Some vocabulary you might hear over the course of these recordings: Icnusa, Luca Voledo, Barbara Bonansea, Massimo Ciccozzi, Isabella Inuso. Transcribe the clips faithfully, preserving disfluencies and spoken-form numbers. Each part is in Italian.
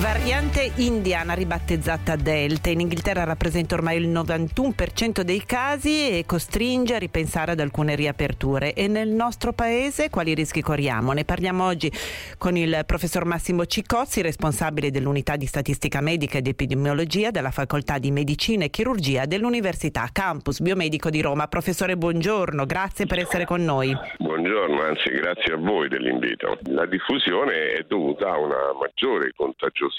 Variante indiana ribattezzata Delta, in Inghilterra rappresenta ormai il novantuno per cento dei casi e costringe a ripensare ad alcune riaperture. E nel nostro paese quali rischi corriamo? Ne parliamo oggi con il professor Massimo Ciccozzi, responsabile dell'unità di statistica medica ed epidemiologia della facoltà di medicina e chirurgia dell'Università Campus Biomedico di Roma. Professore, buongiorno, grazie per essere con noi. Buongiorno, anzi grazie a voi dell'invito. La diffusione è dovuta a una maggiore contagiosità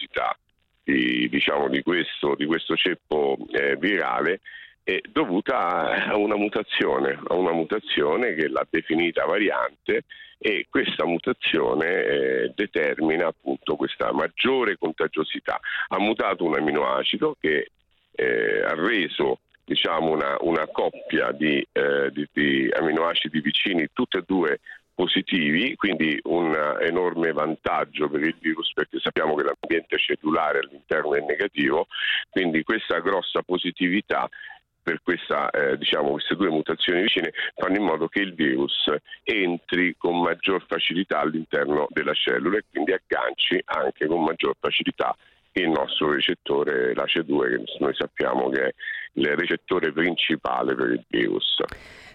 Di, diciamo di questo di questo ceppo eh, virale è dovuta a una mutazione a una mutazione che l'ha definita variante, e questa mutazione eh, determina appunto questa maggiore contagiosità. Ha mutato un aminoacido che eh, ha reso diciamo una, una coppia di, eh, di, di aminoacidi vicini, tutte e due positivi, quindi un enorme vantaggio per il virus, perché sappiamo che l'ambiente cellulare all'interno è negativo, quindi questa grossa positività per questa, eh, diciamo, queste due mutazioni vicine fanno in modo che il virus entri con maggior facilità all'interno della cellula e quindi agganci anche con maggior facilità il nostro recettore, l'A C due, che noi sappiamo che è il recettore principale per il virus.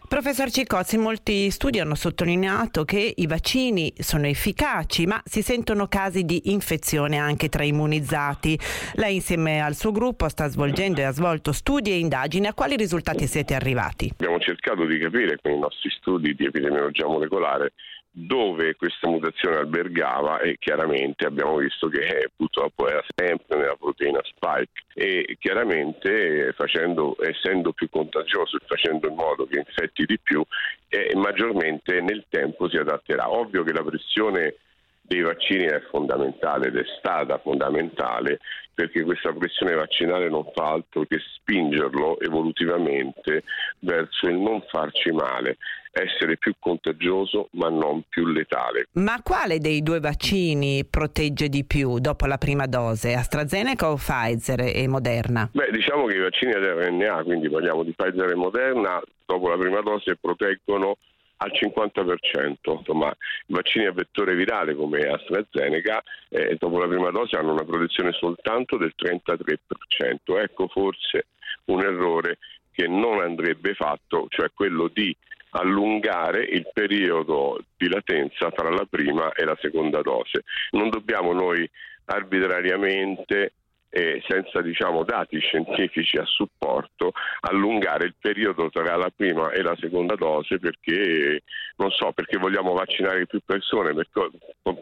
Professor Ciccozzi, molti studi hanno sottolineato che i vaccini sono efficaci, ma si sentono casi di infezione anche tra immunizzati. Lei insieme al suo gruppo sta svolgendo e ha svolto studi e indagini. A quali risultati siete arrivati? Abbiamo cercato di capire con i nostri studi di epidemiologia molecolare dove questa mutazione albergava, e chiaramente abbiamo visto che purtroppo era sempre nella proteina spike, e chiaramente facendo, essendo più contagioso e facendo in modo che infetti di più, eh, maggiormente nel tempo si adatterà. Ovvio che la pressione dei vaccini è fondamentale ed è stata fondamentale, perché questa pressione vaccinale non fa altro che spingerlo evolutivamente verso il non farci male, essere più contagioso ma non più letale. Ma quale dei due vaccini protegge di più dopo la prima dose? AstraZeneca o Pfizer e Moderna? Beh, diciamo che i vaccini ad R N A, quindi parliamo di Pfizer e Moderna, dopo la prima dose proteggono al cinquanta per cento, insomma, i vaccini a vettore virale come AstraZeneca eh, dopo la prima dose hanno una protezione soltanto del trentatré per cento. Ecco forse un errore che non andrebbe fatto, cioè quello di allungare il periodo di latenza tra la prima e la seconda dose. Non dobbiamo noi arbitrariamente e senza diciamo dati scientifici a supporto allungare il periodo tra la prima e la seconda dose, perché non so perché vogliamo vaccinare più persone, perché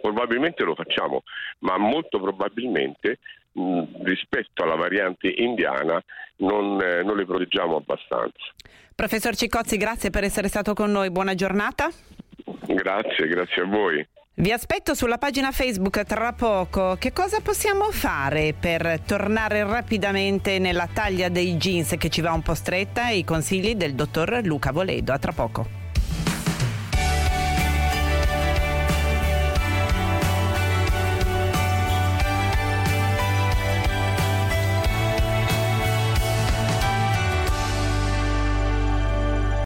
probabilmente lo facciamo, ma molto probabilmente mh, rispetto alla variante indiana non, eh, non le proteggiamo abbastanza. Professor Ciccozzi, grazie per essere stato con noi, buona giornata. Grazie, grazie a voi. Vi aspetto sulla pagina Facebook tra poco. Che cosa possiamo fare per tornare rapidamente nella taglia dei jeans che ci va un po' stretta? E i consigli del dottor Luca Voledo. A tra poco.